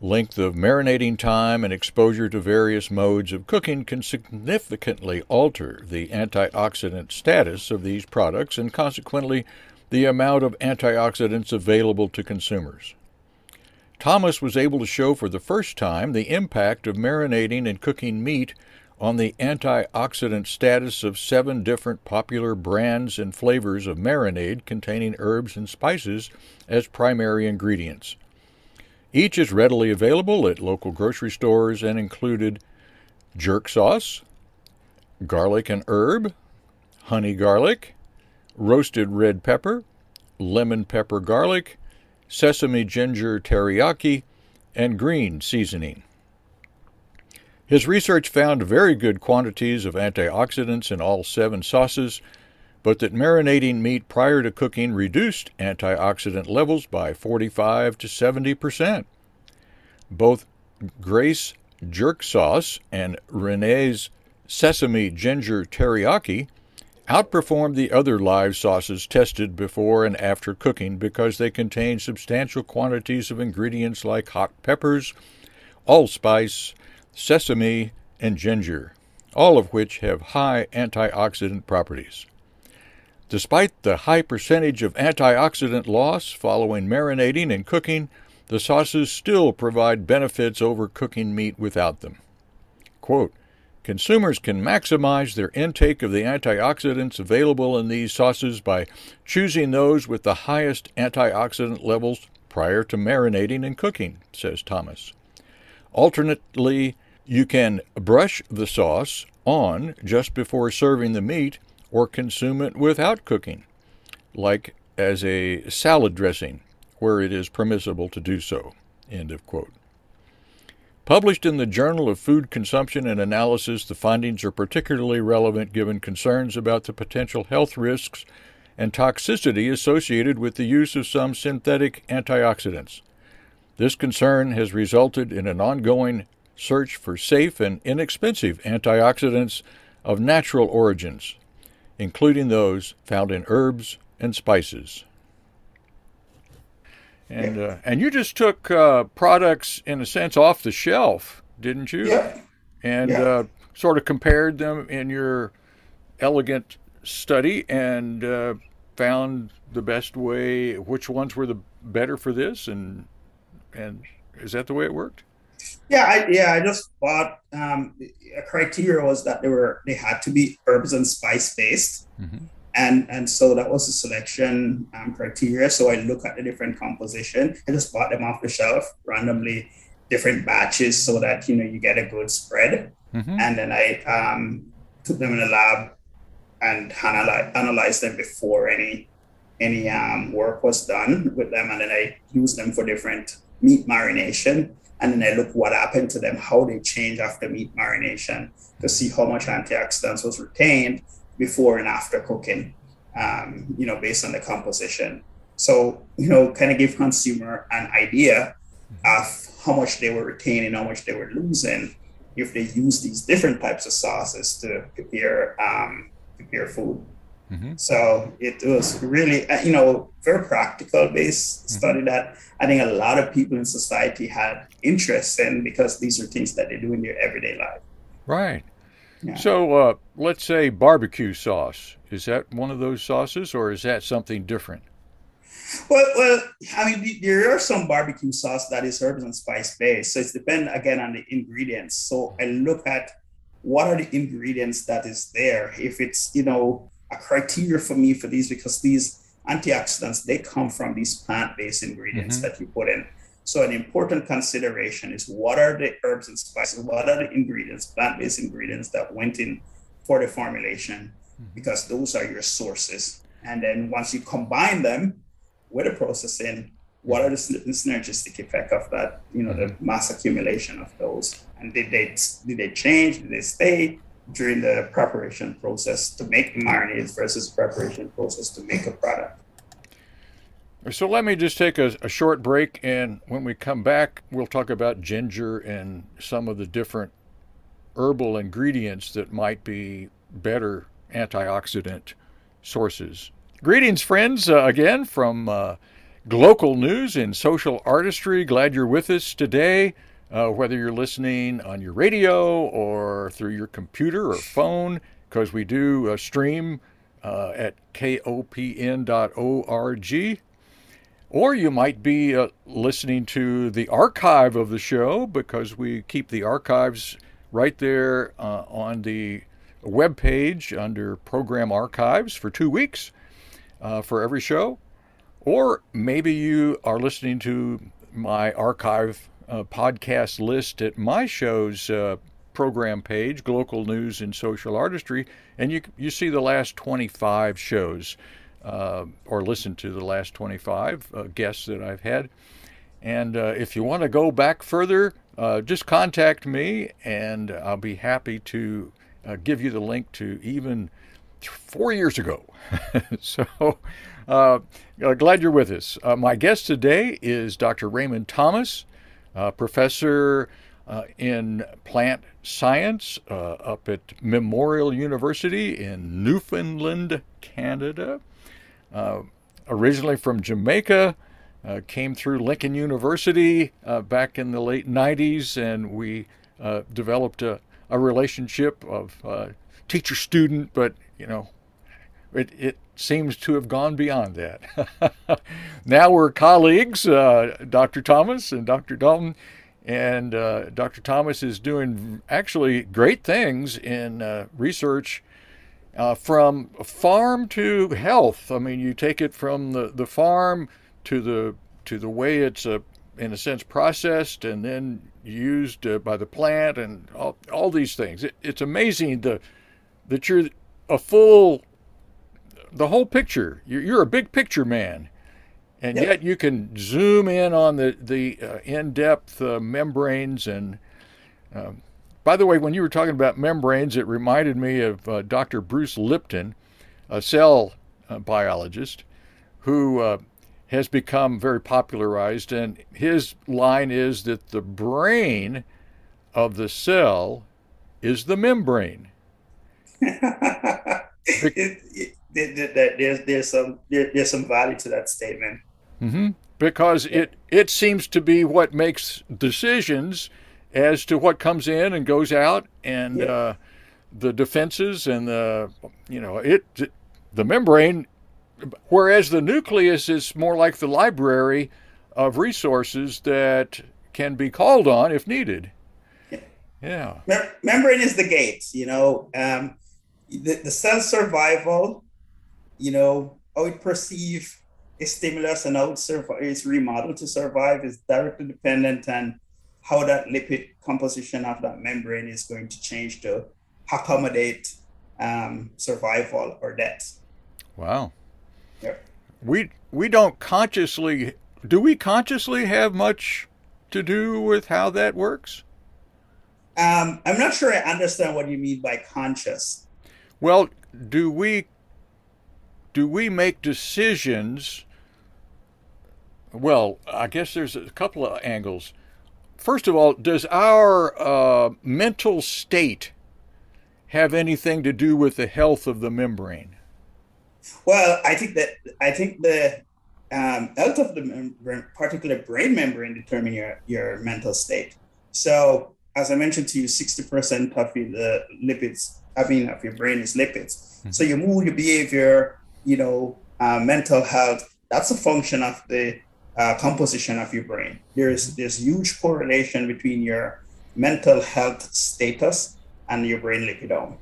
length of marinating time, and exposure to various modes of cooking can significantly alter the antioxidant status of these products and consequently the amount of antioxidants available to consumers. Thomas was able to show for the first time the impact of marinating and cooking meat on the antioxidant status of seven different popular brands and flavors of marinade containing herbs and spices as primary ingredients. Each is readily available at local grocery stores and included jerk sauce, garlic and herb, honey garlic, roasted red pepper, lemon pepper garlic, sesame ginger teriyaki, and green seasoning. His research found very good quantities of antioxidants in all seven sauces, but that marinating meat prior to cooking reduced antioxidant levels by forty-five to seventy percent. Both Grace Jerk Sauce and Rene's Sesame Ginger Teriyaki outperformed the other live sauces tested before and after cooking because they contained substantial quantities of ingredients like hot peppers, allspice, sesame, and ginger, all of which have high antioxidant properties. Despite the high percentage of antioxidant loss following marinating and cooking, the sauces still provide benefits over cooking meat without them. Quote, consumers can maximize their intake of the antioxidants available in these sauces by choosing those with the highest antioxidant levels prior to marinating and cooking, says Thomas. Alternately, you can brush the sauce on just before serving the meat or consume it without cooking, like as a salad dressing, where it is permissible to do so. End of quote. Published in the Journal of Food Consumption and Analysis, the findings are particularly relevant given concerns about the potential health risks and toxicity associated with the use of some synthetic antioxidants. This concern has resulted in an ongoing search for safe and inexpensive antioxidants of natural origins, including those found in herbs and spices. And yeah. uh, and you just took uh, products, in a sense, off the shelf, didn't you? Yeah. And yeah. Uh, sort of compared them in your elegant study and uh, found the best way, which ones were the better for this, and... And is that the way it worked? Yeah, I, yeah. I just thought um, a criteria was that they were they had to be herbs and spice based, mm-hmm. and and so that was the selection um, criteria. So I look at the different composition. I just bought them off the shelf randomly, different batches, so that you know you get a good spread. Mm-hmm. And then I um, took them in the lab and analyzed analyzed them before any any um, work was done with them, and then I used them for different meat marination. And then I look what happened to them, how they changed after meat marination to see how much antioxidants was retained before and after cooking, um, you know, based on the composition. So, you know, kind of give consumer an idea of how much they were retaining, how much they were losing if they use these different types of sauces to prepare um, prepare food. Mm-hmm. So it was really, you know, very practical based mm-hmm. study that I think a lot of people in society had interest in because these are things that they do in their everyday life. Right. Yeah. So uh, let's say barbecue sauce. Is that one of those sauces or is that something different? Well, well, I mean, there are some barbecue sauce that is herbs and spice based. So it's dependent again on the ingredients. So I look at what are the ingredients that is there. If it's, you know, a criteria for me for these, because these antioxidants, they come from these plant-based ingredients mm-hmm. that you put in. So an important consideration is what are the herbs and spices, what are the ingredients, plant-based ingredients that went in for the formulation, mm-hmm. because those are your sources. And then once you combine them with the processing, what are the synergistic effect of that, you know, mm-hmm. the mass accumulation of those? And did they did they change, did they stay during the preparation process to make the marinade versus preparation process to make a product? So let me just take a, a short break, and when we come back, we'll talk about ginger and some of the different herbal ingredients that might be better antioxidant sources. Greetings, friends, uh, again from uh, Glocal News and Social Artistry. Glad you're with us today. Uh, whether you're listening on your radio or through your computer or phone, because we do uh, stream uh, at K O P N dot org. Or you might be uh, listening to the archive of the show, because we keep the archives right there uh, on the webpage under Program Archives for two weeks uh, for every show. Or maybe you are listening to my archive Uh, podcast list at my show's uh, program page, Global News and Social Artistry, and you you see the last twenty-five shows, uh, or listen to the last twenty-five uh, guests that I've had. And uh, if you want to go back further, uh, just contact me, and I'll be happy to uh, give you the link to even four years ago. So uh, uh, glad you're with us. Uh, my guest today is Doctor Raymond Thomas, Uh, professor uh, in plant science uh, up at Memorial University in Newfoundland, Canada. Uh, originally from Jamaica, uh, came through Lincoln University uh, back in the late nineties, and we uh, developed a, a relationship of uh, teacher-student, but, you know, it, it seems to have gone beyond that. Now we're colleagues, uh, Doctor Thomas and Doctor Dalton, and uh, Doctor Thomas is doing actually great things in uh, research uh, from farm to health. I mean, you take it from the, the farm to the to the way it's uh, in a sense processed and then used uh, by the plant and all, all these things. It, it's amazing the that you're a full the whole picture. You're a big picture man, and yep. yet you can zoom in on the the uh, in-depth uh, membranes. And um, by the way, when you were talking about membranes, it reminded me of uh, Doctor Bruce Lipton, a cell uh, biologist who uh, has become very popularized, and his line is that the brain of the cell is the membrane. Be- it, it- There's there's some there's some value to that statement, mm-hmm. because it it seems to be what makes decisions as to what comes in and goes out, and yeah. uh, the defenses and the you know it the membrane, whereas the nucleus is more like the library of resources that can be called on if needed. Yeah, yeah. Mem- membrane is the gate. You know, um, the the cell survival. You know, how it perceive a stimulus and how it survive, it's remodeled to survive is directly dependent on how that lipid composition of that membrane is going to change to accommodate um, survival or death. Wow. Yeah. We we don't consciously, do we consciously have much to do with how that works? Um, I'm not sure I understand what you mean by conscious. Well, do we do we make decisions? Well, I guess there's a couple of angles. First of all, does our uh, mental state have anything to do with the health of the membrane? Well, I think that I think the um, health of the membrane, particular brain membrane, determine your, your mental state. So, as I mentioned to you, sixty percent of the lipids, I mean, of your brain is lipids. Mm-hmm. So your mood, your behavior, you know, uh, mental health, that's a function of the uh, composition of your brain. There's there's huge correlation between your mental health status and your brain lipidome.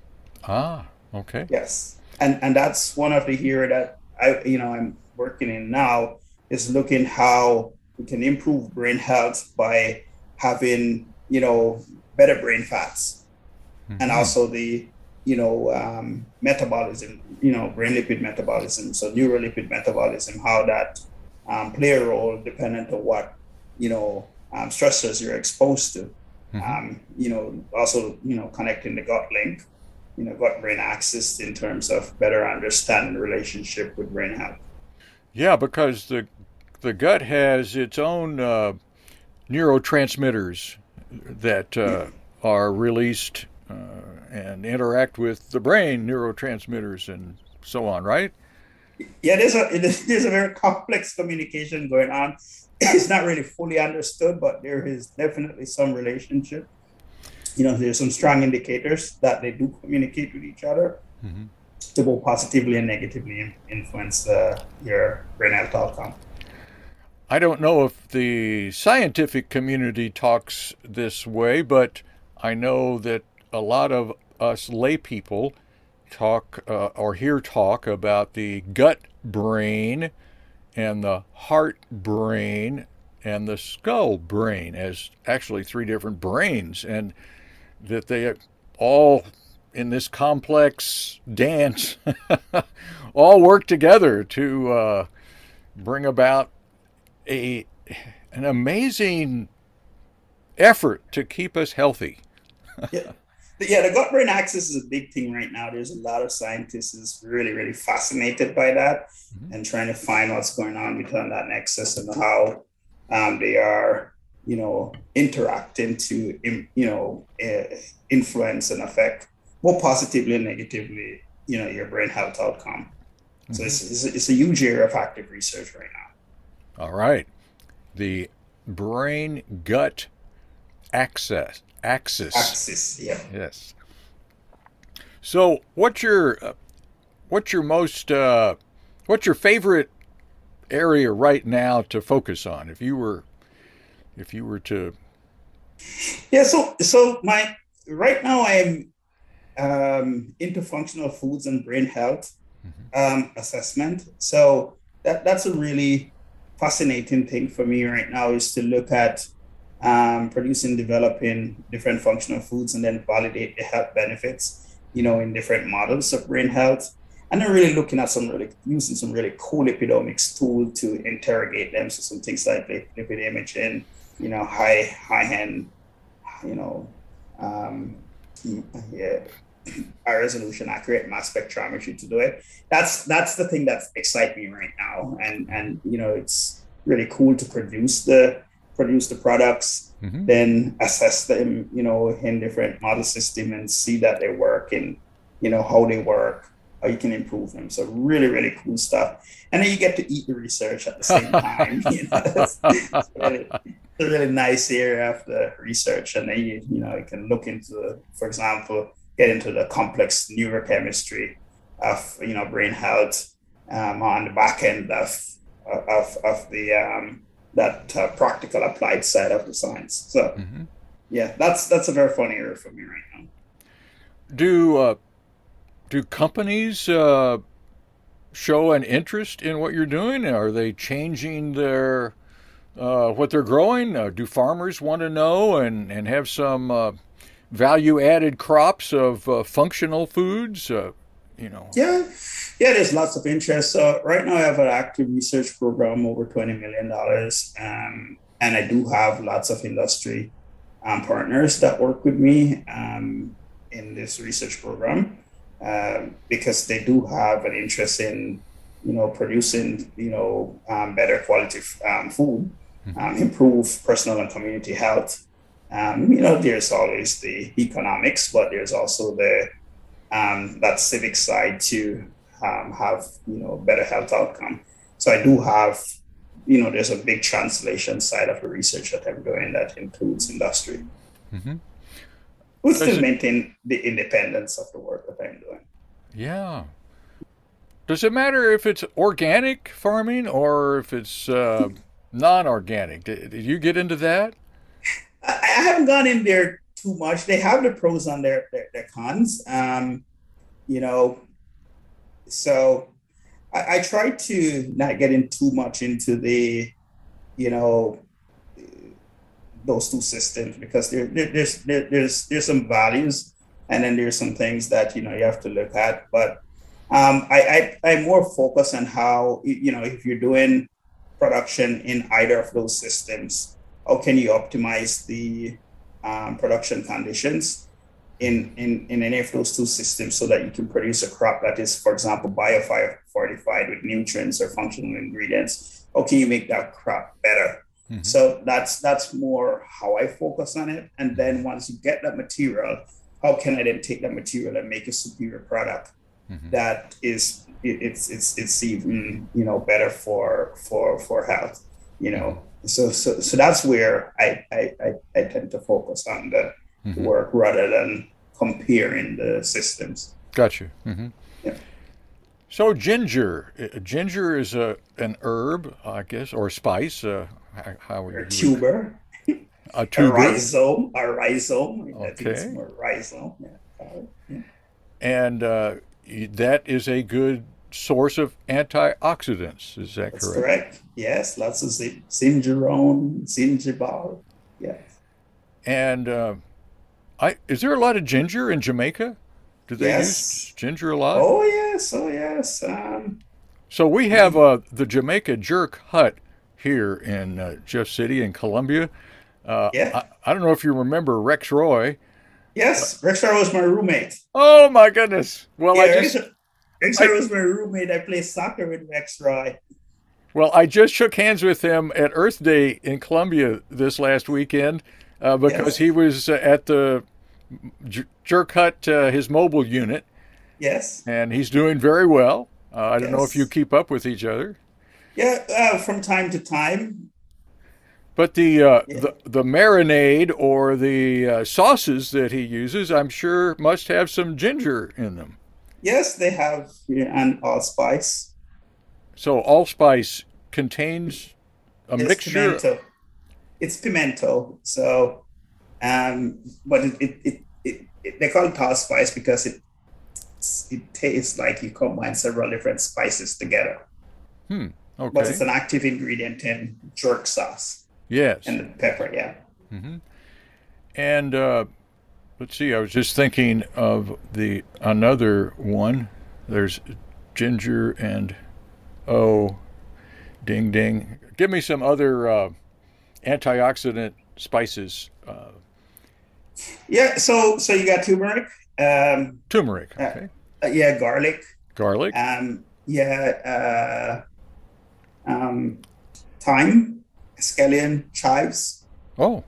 Ah, okay. Yes. And and that's one of the here that I you know I'm working in now, is looking how we can improve brain health by having you know better brain fats, mm-hmm. and also the you know um, metabolism, you know brain lipid metabolism, so neurolipid metabolism, how that um, play a role dependent on what you know um, stressors you're exposed to, mm-hmm. um, you know also you know connecting the gut link. You know, gut brain axis in terms of better understanding the relationship with brain health. Yeah, because the the gut has its own uh, neurotransmitters that uh, are released uh, and interact with the brain neurotransmitters and so on, right? Yeah, there's a there's a very complex communication going on. It's not really fully understood, but there is definitely some relationship. You know, there's some strong indicators that they do communicate with each other, mm-hmm. to both positively and negatively influence uh, your brain health outcome. I don't know if the scientific community talks this way, but I know that a lot of us lay people talk uh, or hear talk about the gut brain and the heart brain and the skull brain as actually three different brains, and that they all, in this complex dance, all work together to uh, bring about a an amazing effort to keep us healthy. yeah. yeah, the gut-brain axis is a big thing right now. There's a lot of scientists is really, really fascinated by that, mm-hmm. and trying to find what's going on between that nexus and how um, they are you know, interacting to, you know, uh, influence and affect more positively and negatively, you know, your brain health outcome. Mm-hmm. So it's, it's, it's a huge area of active research right now. All right. The brain-gut axis. Axis. Axis, yeah. Yes. So what's your, uh, what's your most, uh, what's your favorite area right now to focus on? If you were... If you were to, yeah, so so my right now I'm um, into functional foods and brain health, mm-hmm. um, assessment. So that that's a really fascinating thing for me right now, is to look at um, producing, developing different functional foods and then validate the health benefits, you know, in different models of brain health, and then really looking at some really using some really cool lipidomics tool to interrogate them. So some things like lipid imaging. You know, high, high-end, you know, um, yeah, high-resolution, accurate mass spectrometry to do it. That's that's the thing that excites me right now, and and you know, it's really cool to produce the produce the products, mm-hmm. then assess them, you know, in different model systems and see that they work and you know how they work, how you can improve them. So really, really cool stuff. And then you get to eat the research at the same time. You know, that's, that's really, a really nice area of the research, and then you you know you can look into, for example, get into the complex neurochemistry of you know brain health um, on the back end of of of the um, that uh, practical applied side of the science. So mm-hmm. yeah, that's that's a very fun area for me right now. Do uh, do companies uh, show an interest in what you're doing? Are they changing their Uh, what they're growing? Uh, do farmers want to know and, and have some uh, value-added crops of uh, functional foods? Uh, you know. Yeah, yeah. There's lots of interest. So right now, I have an active research program, over twenty million dollars, um, And I do have lots of industry um, partners that work with me um, in this research program uh, because they do have an interest in, you know, producing, you know, um, better quality um, food, mm-hmm. um, improve personal and community health. Um, you know, there's always the economics, but there's also the um, that civic side to um, have, you know, better health outcome. So I do have, you know, there's a big translation side of the research that I'm doing that includes industry. Mm-hmm. We still it, maintain the independence of the work that I'm doing. Yeah. Does it matter if it's organic farming or if it's uh, non-organic? Did, did you get into that? I, I haven't gone in there too much. They have the pros and their, their, their cons, um, you know, so... I, I try to not get in too much into the, you know, those two systems because there, there, there's there, there's there's some values and then there's some things that, you know, you have to look at. But um, I, I, I more focus on how, you know, if you're doing production in either of those systems, how can you optimize the um, production conditions in, in, in any of those two systems so that you can produce a crop that is, for example, biofortified with nutrients or functional ingredients. How can you make that crop better? Mm-hmm. So that's that's more how I focus on it. And then once you get that material, how can I then take that material and make a superior product mm-hmm. that is it, it's it's it's even, you know, better for for for health, you know. So so so that's where I I I, I tend to focus on the Mm-hmm. work rather than comparing the systems. Gotcha. Mm-hmm. Yeah. So ginger, ginger is a an herb, I guess, or spice. Uh, how we a tuber, a tuber, a rhizome, a rhizome. Okay. I think it's more rhizome. Yeah. Yeah. And uh, that is a good source of antioxidants. Is that That's correct? Correct. Yes, lots of zingerone, zingival. Yes. And uh, I, is there a lot of ginger in Jamaica? Do they yes. use ginger a lot? Oh, yes. Oh, yes. Um, so we have uh, the Jamaica Jerk Hut here in uh, Jeff City in Columbia. Uh, yeah. I, I don't know if you remember Rex Roy. Yes. Rex Roy was my roommate. Oh, my goodness. Well, yeah, I just... Rex Roy was my roommate. I played soccer with Rex Roy. Well, I just shook hands with him at Earth Day in Columbia this last weekend. Uh, because yes. he was uh, at the J- Jerk Hut, uh, his mobile unit. Yes. And he's doing very well. Uh, I yes. don't know if you keep up with each other. Yeah, uh, from time to time. But the uh, yeah. the, the marinade or the uh, sauces that he uses, I'm sure, must have some ginger in them. Yes, they have, yeah, and allspice. So allspice contains a it's mixture pimento. It's pimento, so, um, but it it, it, it it they call it tall spice because it it tastes like you combine several different spices together. Hmm. Okay. But it's an active ingredient in jerk sauce. Yes. And the pepper, yeah. Mm-hmm. And uh, let's see. I was just thinking of the another one. There's ginger and oh, ding ding. Give me some other. Uh, antioxidant spices. Uh, yeah, so so you got turmeric. Um, turmeric, okay. Uh, yeah, garlic. Garlic. Um, yeah, uh, um, thyme, scallion, chives. Oh.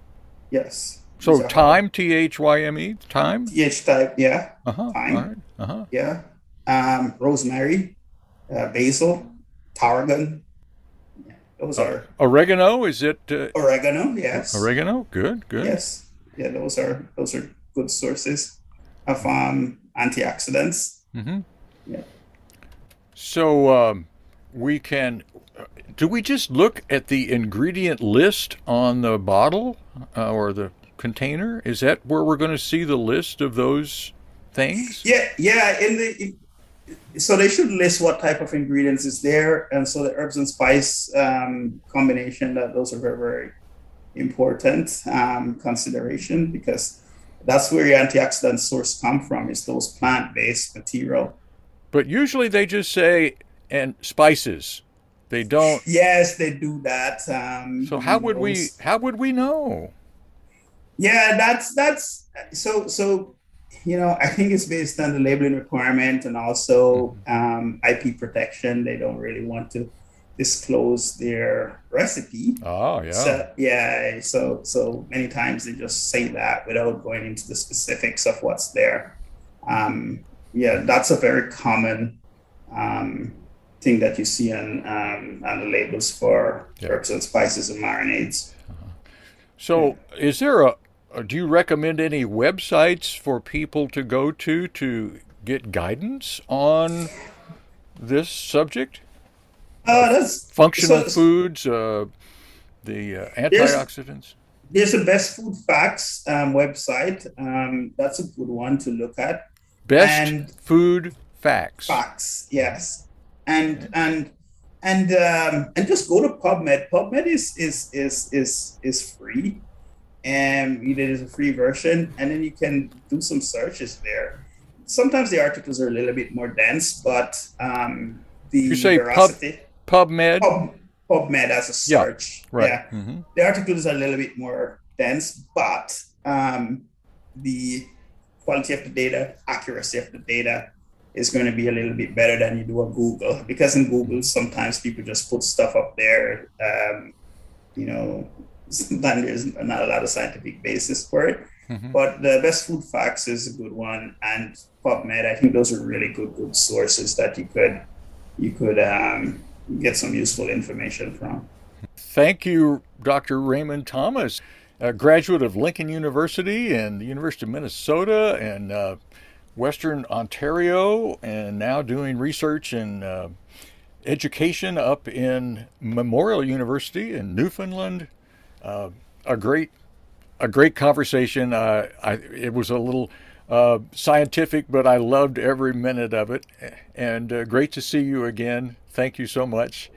Yes. So, so thyme, T H Y M E, thyme? T H-type, yeah. Uh-huh, thyme, all right. Uh-huh. Yeah. Um, rosemary, uh, basil, tarragon. Those are uh, oregano. Is it uh, oregano? Yes. Oregano. Good. Good. Yes. Yeah. Those are those are good sources of um, antioxidants. Mm-hmm. Yeah. So um, we can. Do we just look at the ingredient list on the bottle uh, or the container? Is that where we're going to see the list of those things? Yeah. Yeah. In the. In, So they should list what type of ingredients is there. And so the herbs and spice um, combination, that those are very, very important um, consideration because that's where your antioxidant source come from, is those plant-based material. But usually they just say, and spices. They don't. Yes, they do that. Um, so how would we how would we know? Yeah, that's that's so so. You know, I think it's based on the labeling requirement and also um, I P protection. They don't really want to disclose their recipe. Oh, yeah. So, yeah. So so many times they just say that without going into the specifics of what's there. Um, yeah, that's a very common um, thing that you see on, um, on the labels for yep. herbs and spices and marinades. Uh-huh. So yeah. is there a... Do you recommend any websites for people to go to to get guidance on this subject? Uh, that's, Functional so, foods, uh, the uh, antioxidants? There's, there's a Best Food Facts um, website. Um, that's a good one to look at. Best and Food Facts. Facts, yes. And and and um, and just go to PubMed. PubMed is is is is, is free. And it is a free version, and then you can do some searches there. Sometimes the articles are a little bit more dense, but um, the you say veracity, pub, PubMed, Pub, PubMed as a search, yeah, right? Yeah. Mm-hmm. The articles are a little bit more dense, but um, the quality of the data, accuracy of the data, is going to be a little bit better than you do on Google, because in Google sometimes people just put stuff up there, um, you know. Sometimes there's not a lot of scientific basis for it, mm-hmm. but the Best Food Facts is a good one, and PubMed. I think those are really good, good sources that you could, you could um, get some useful information from. Thank you, Doctor Raymond Thomas, a graduate of Lincoln University and the University of Minnesota and uh, Western Ontario, and now doing research in uh, education up in Memorial University in Newfoundland. Uh, a great, a great conversation. Uh, I, it was a little uh, scientific, but I loved every minute of it. And uh, great to see you again. Thank you so much.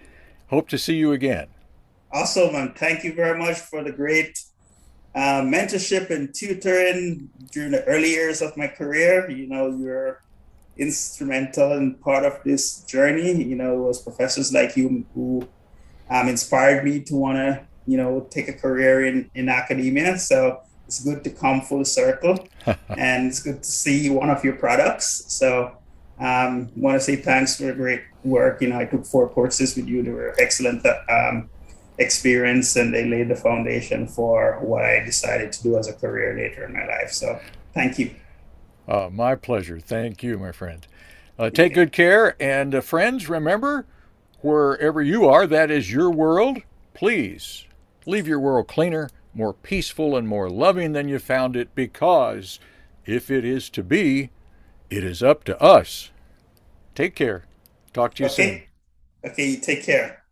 Hope to see you again. Awesome, and thank you very much for the great uh, mentorship and tutoring during the early years of my career. You know, you're instrumental and part of this journey. You know, it was professors like you who um, inspired me to want to. You know, take a career in, in academia. So it's good to come full circle and it's good to see one of your products. So um, I want to say thanks for the great work. You know, I took four courses with you. They were excellent um, experience and they laid the foundation for what I decided to do as a career later in my life. So thank you. Uh, my pleasure. Thank you, my friend. Uh, take good care. And uh, friends, remember, wherever you are, that is your world. Please. Leave your world cleaner, more peaceful, and more loving than you found it, because if it is to be, it is up to us. Take care. Talk to you okay. soon. Okay, you take care.